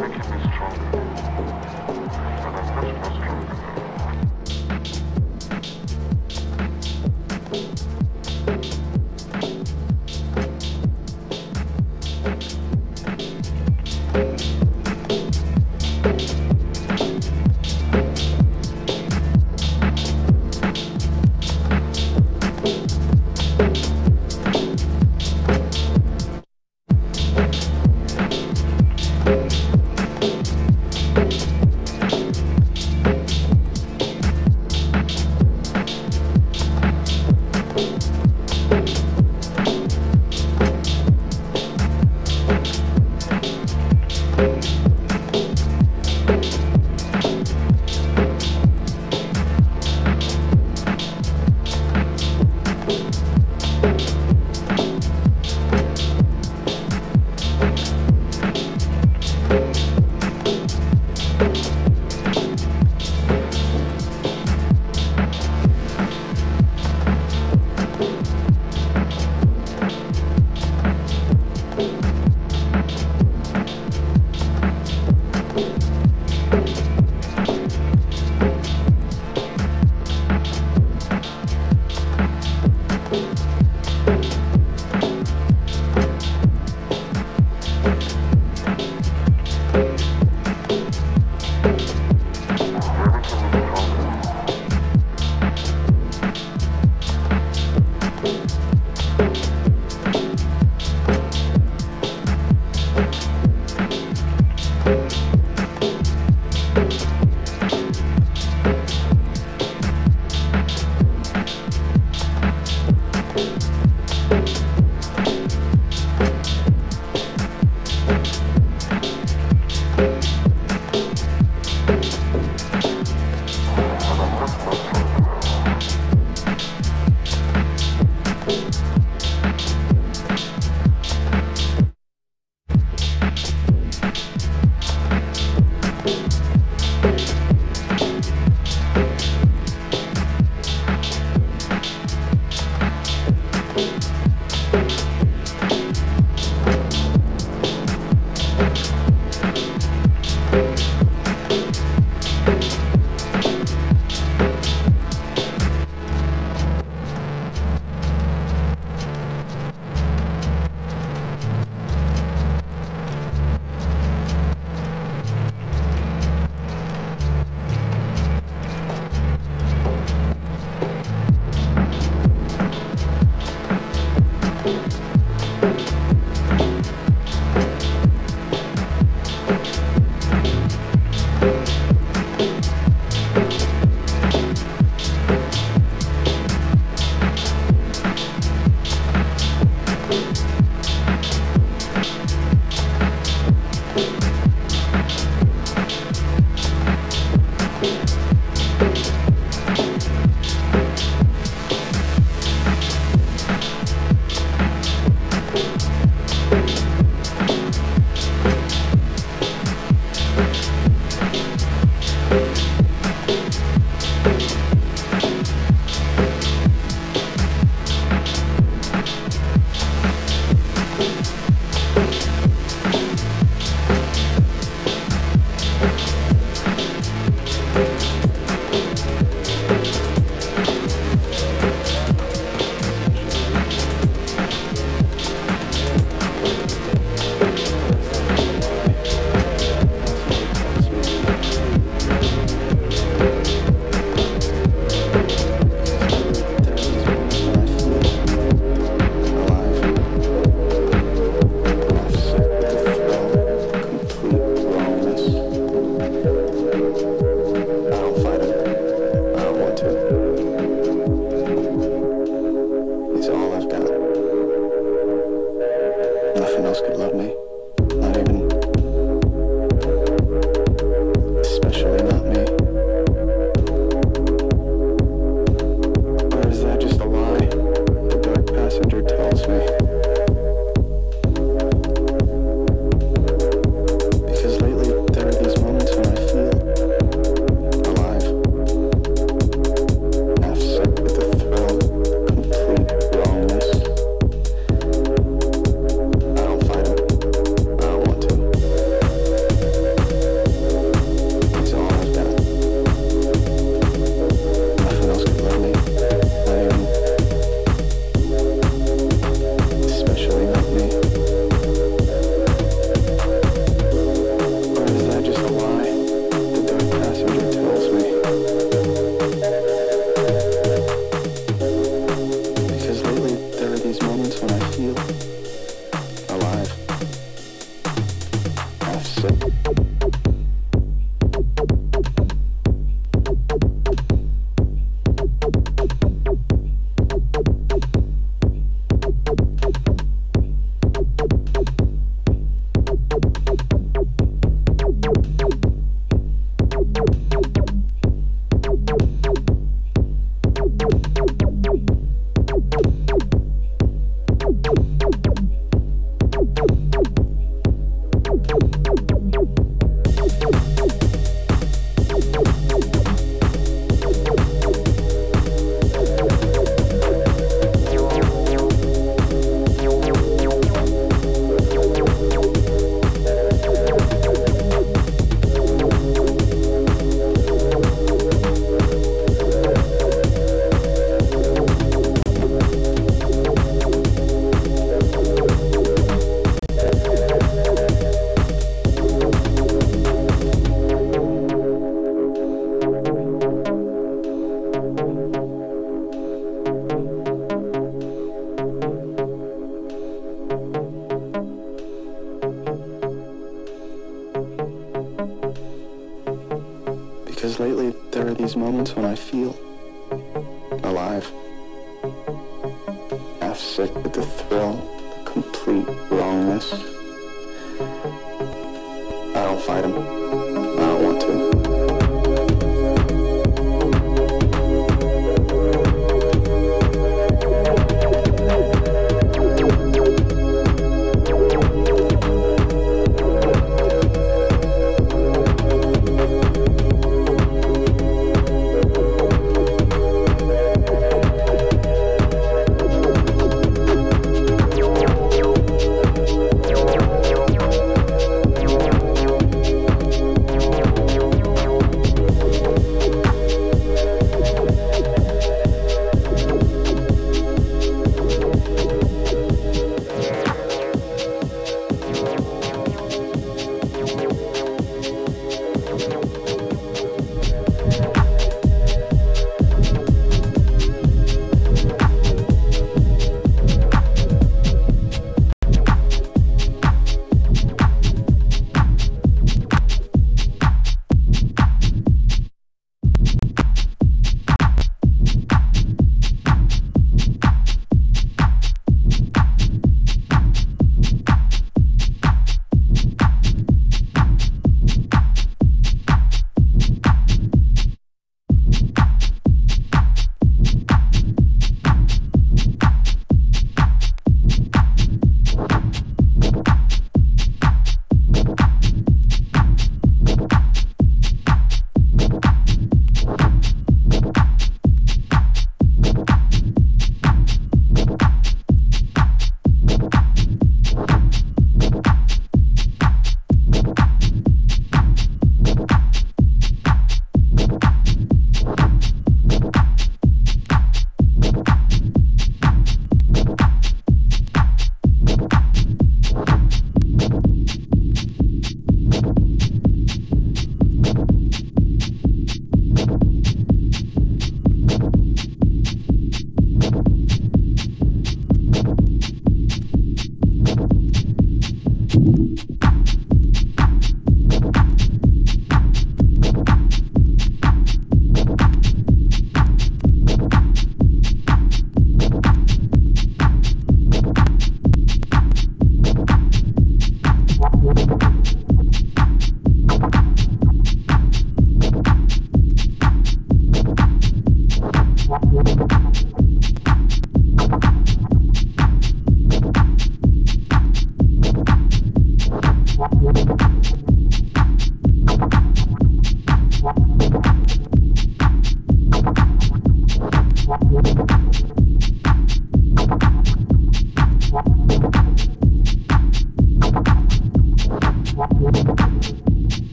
Keep me strong, but I'm not strong enough. Because lately, there are these moments when I feel alive. Half sick with the thrill, the complete wrongness. I don't fight him. I don't want to.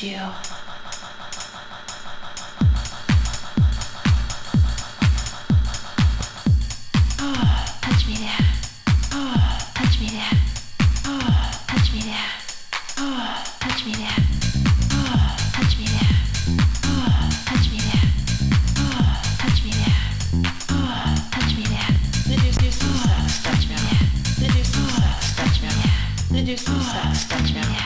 touch you. Oh, touch me there. Oh, touch me there. Oh, touch me there. Oh, touch me there. Oh, touch me there. Oh, touch me there. Oh, touch me there. Oh, touch me there. Did you see some sex? Touch me there. Did you see sex? Touch me there. Did you see sex? Touch me there.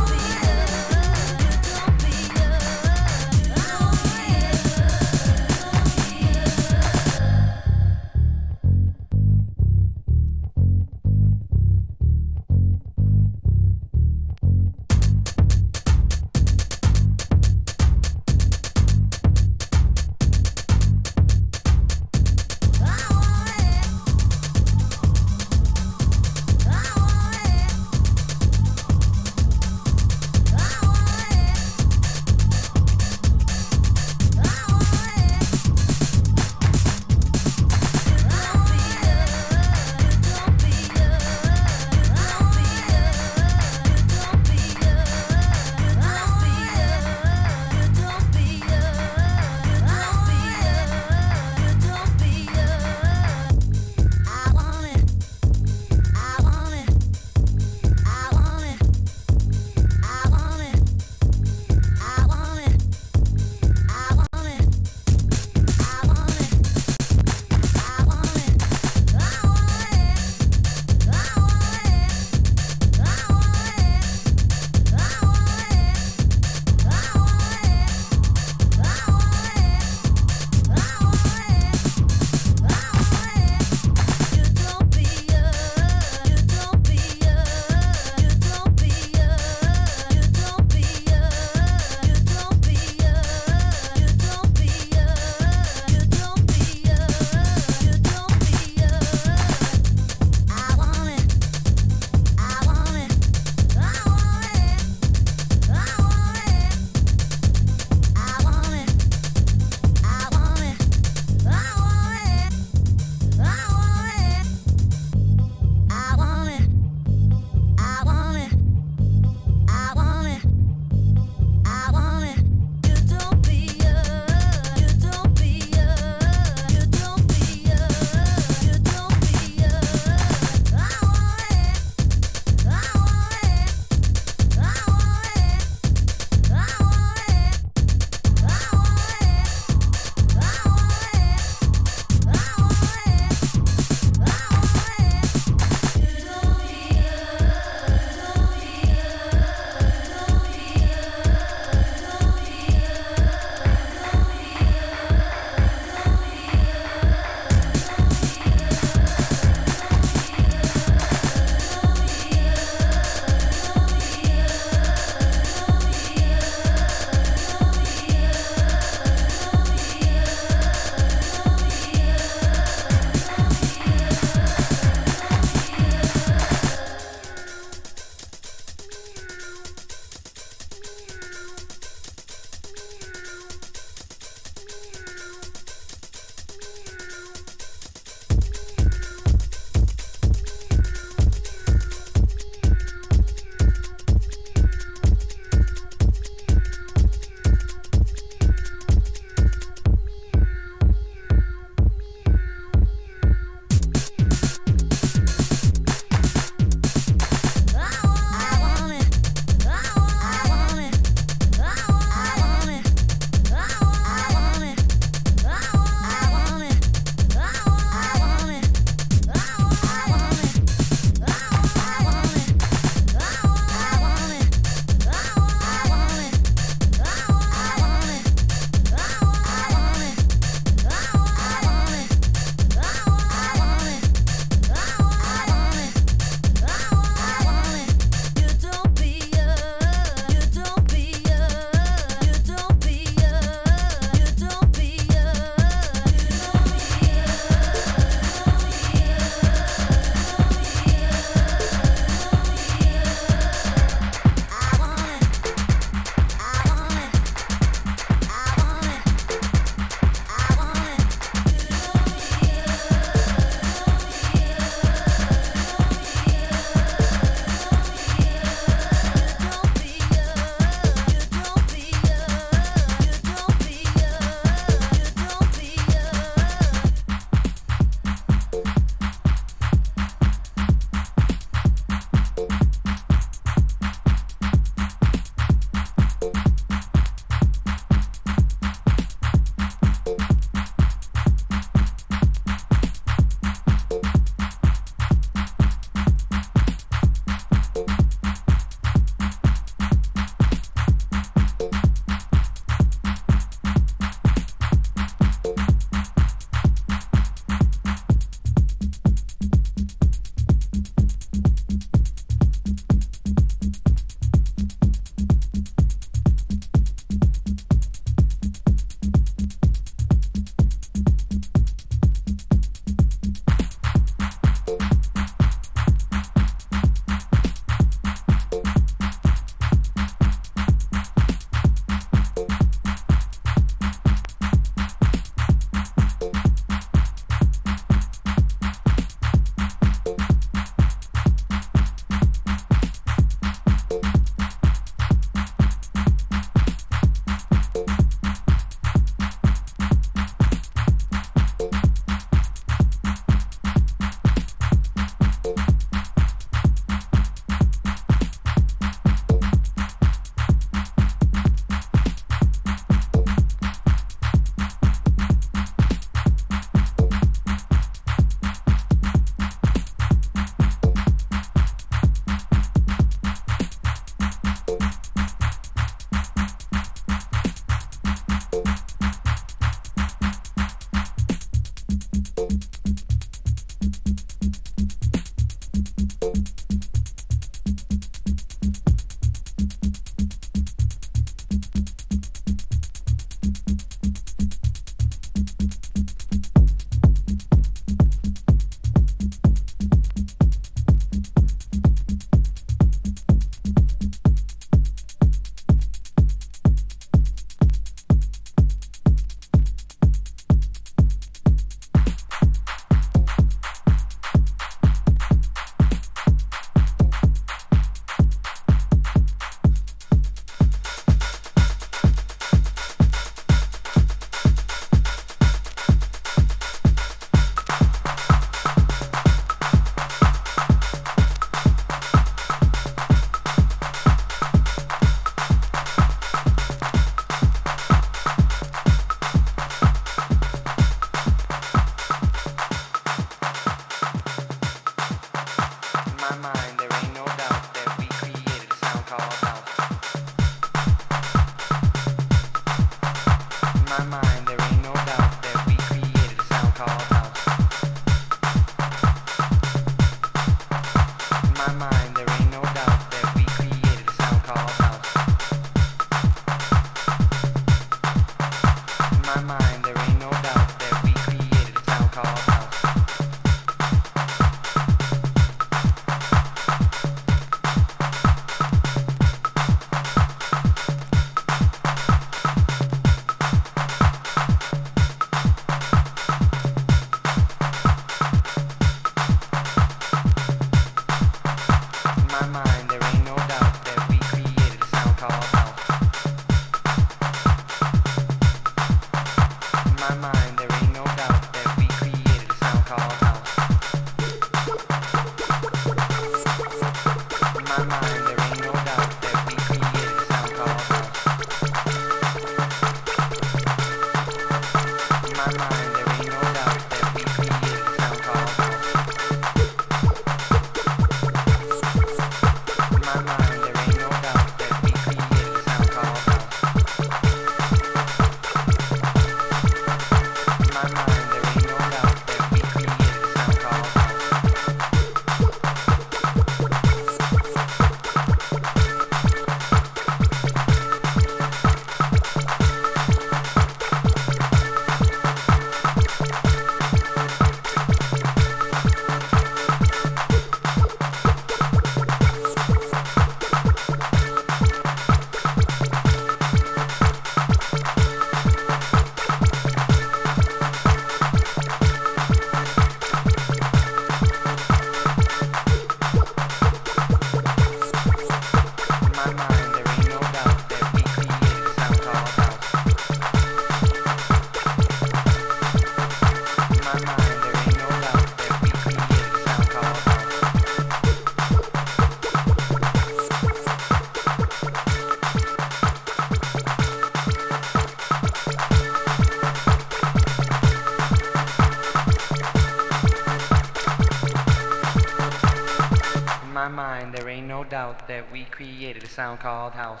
There ain't no doubt that we created a sound called house.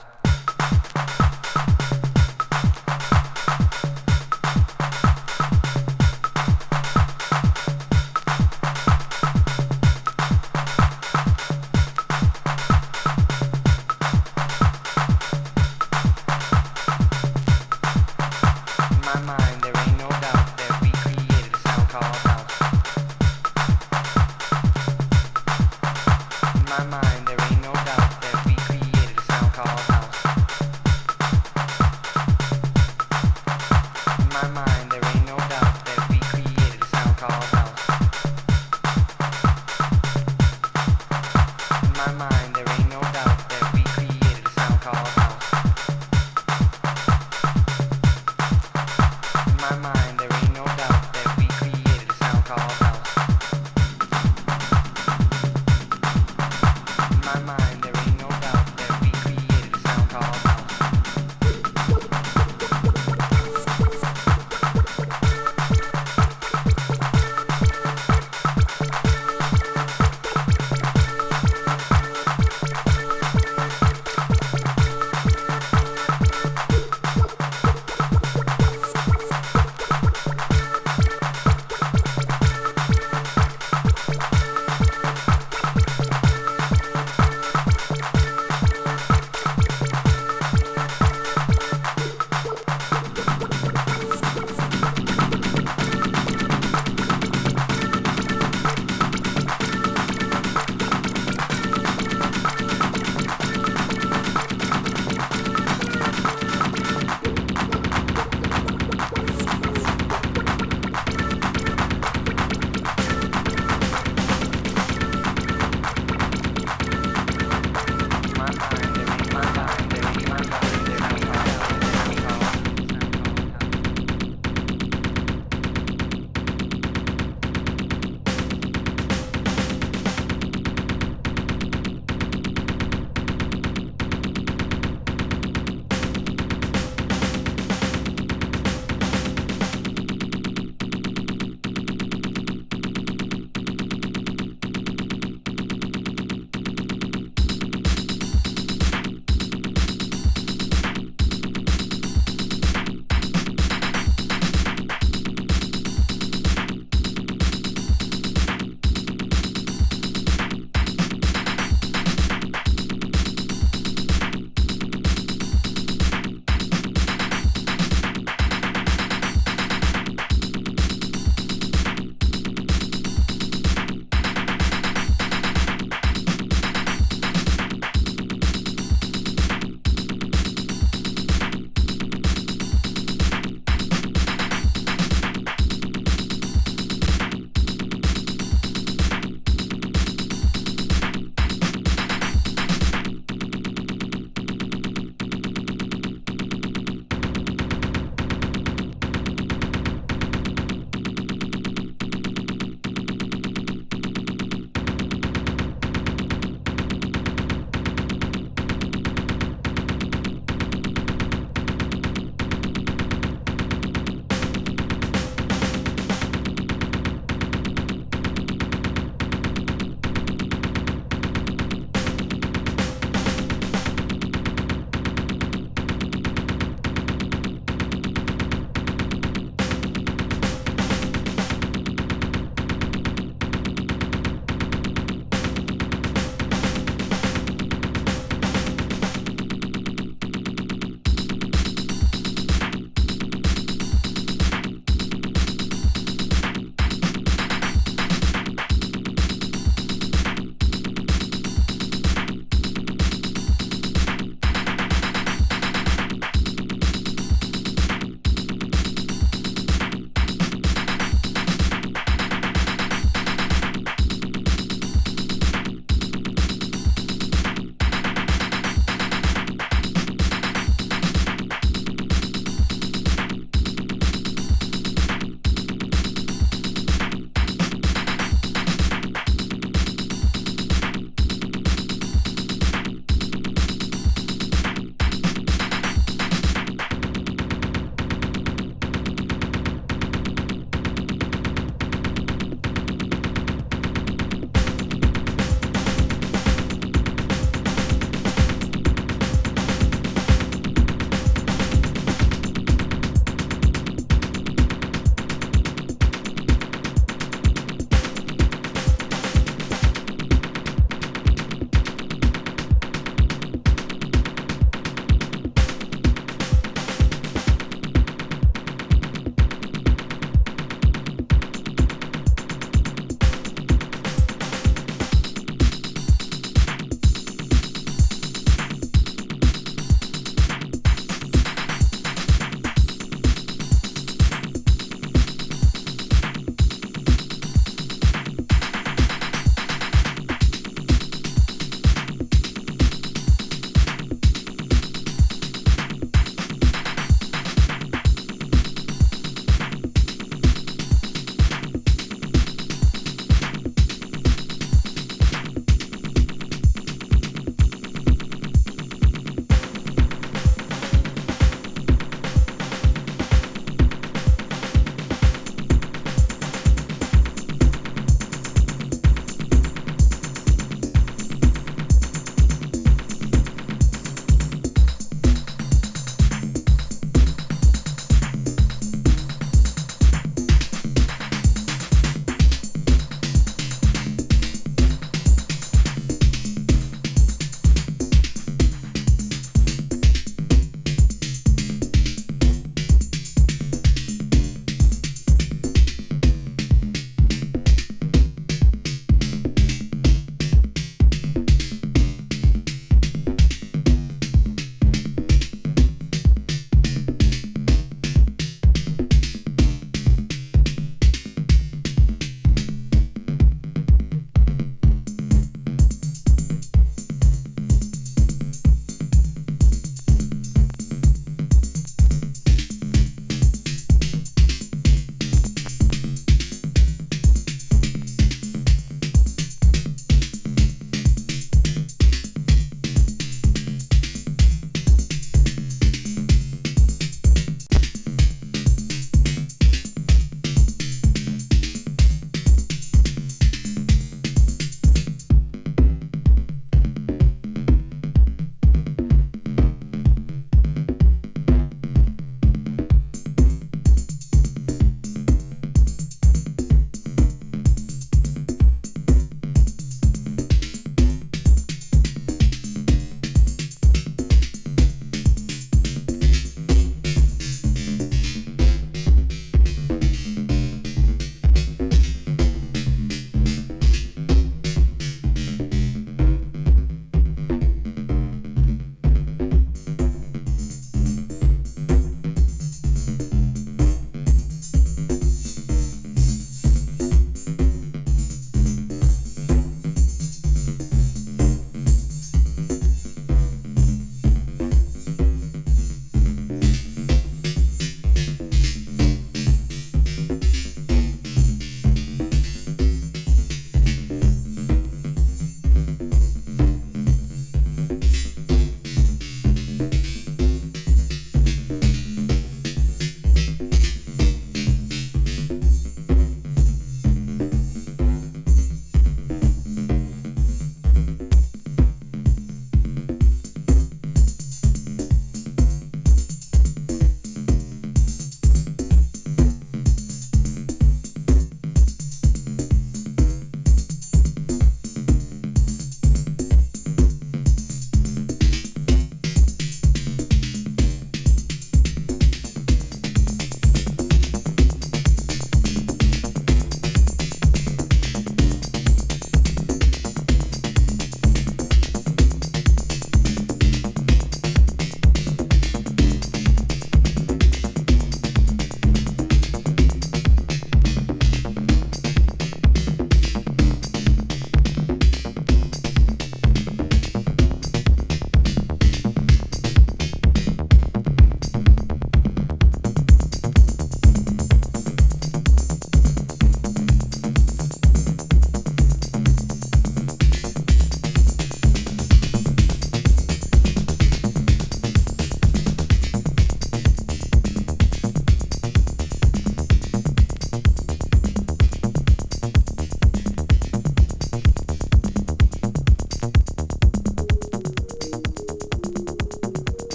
There ain't no doubt that we created a sound called house.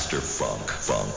Master Funk. Funk.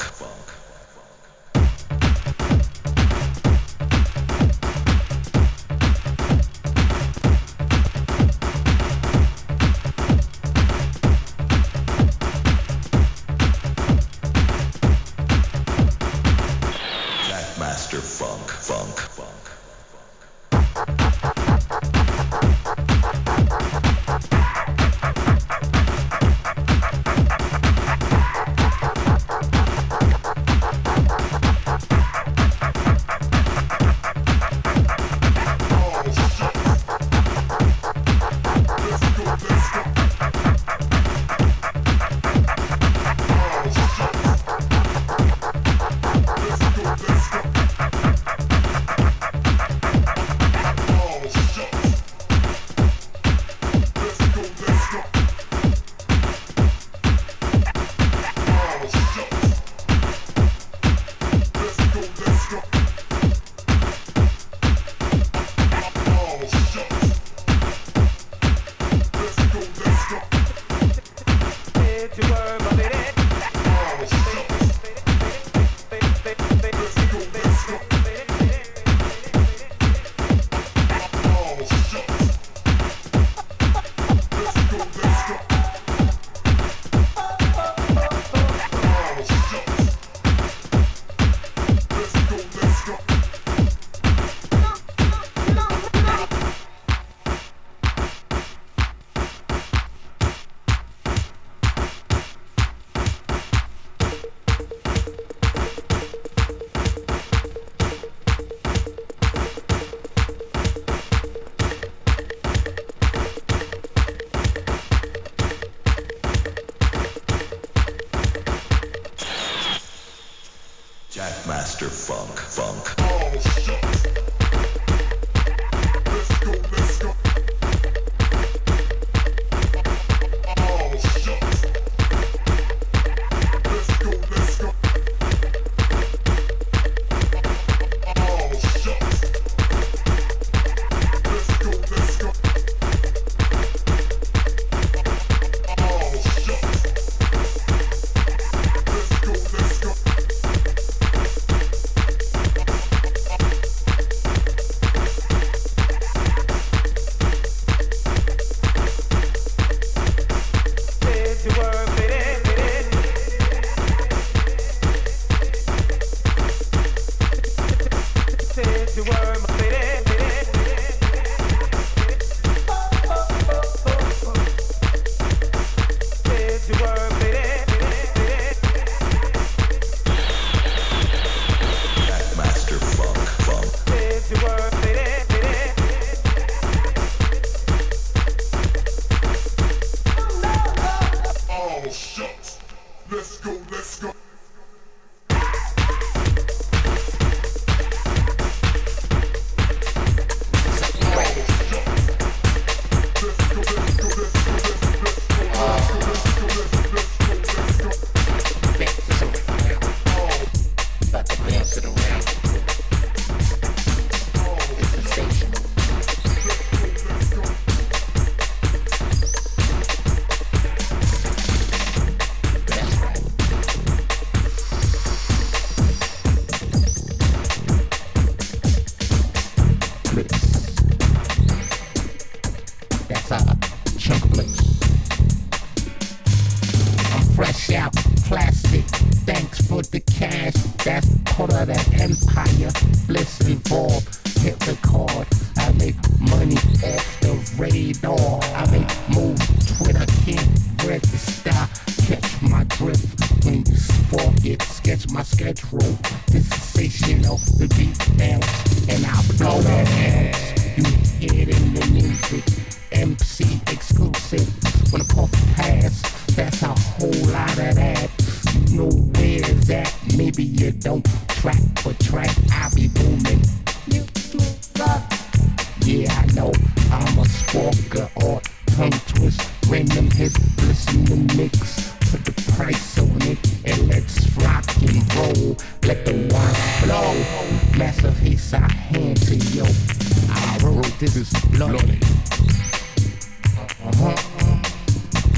Oh, shit.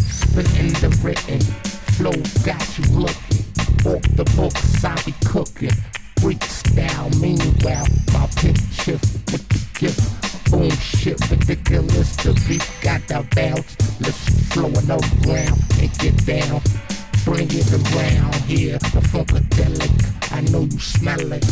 Spitting the written flow got you looking. off the books, I be cooking freestyle. Meanwhile, my pitch shift with the gift. Boom, shit, ridiculous. The beat got that bounce. Let's flow it around and get down. Bring it around here, yeah, the funkadelic. I know you smell it.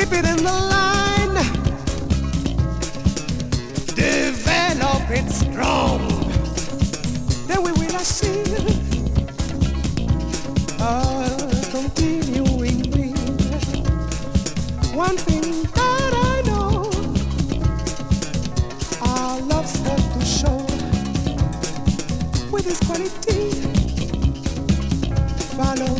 keep it in the line, develop it strong, then we will achieve a continuing dream. One thing that I know, our love's got to show with its quality, follows.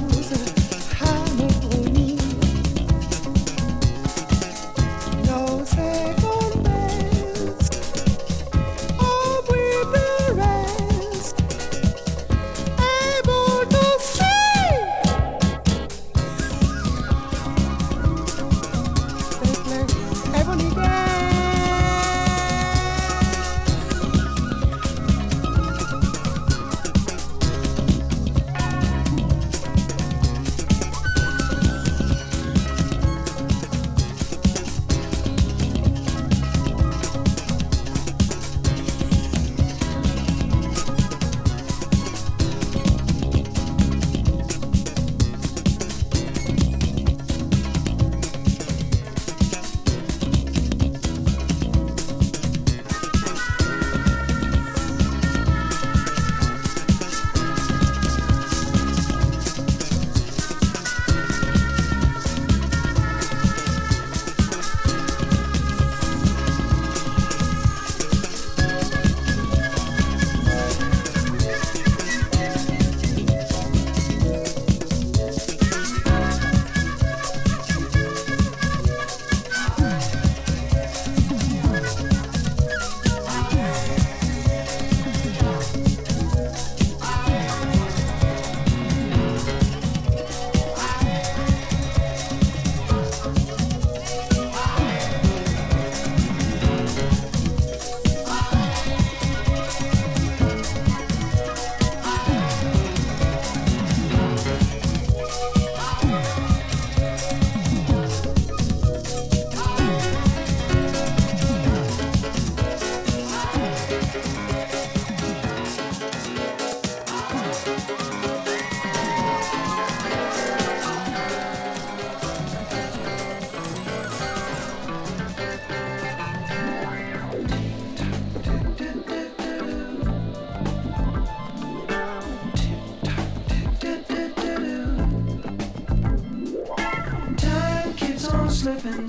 Slipping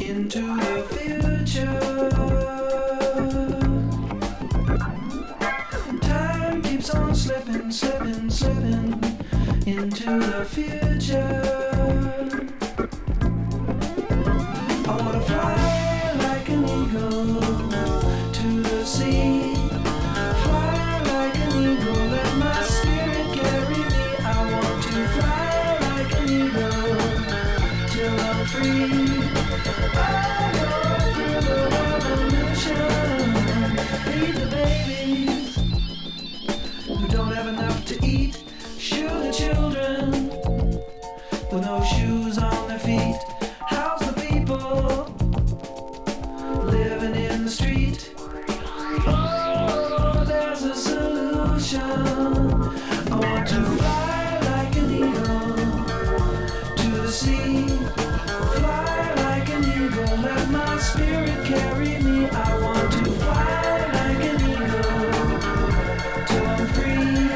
into the future. Time keeps on slipping into the future. I wanna fly like an eagle to the sea. Fly like an eagle, let my spirit carry me. I want to fly like an eagle. Free, I go through the revolution. Feed the babies who don't have enough to eat. Shoe the children with no shoes on their feet. House the people living in the street. Oh, there's a solution. I want to fly like an eagle to the sea. Fly like an eagle, let my spirit carry me. I want to fly like an eagle till I'm free,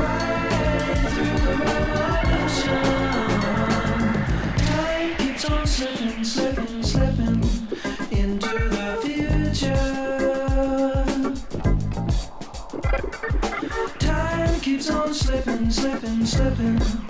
right through the revolution. Time keeps on slipping into the future. Time keeps on slipping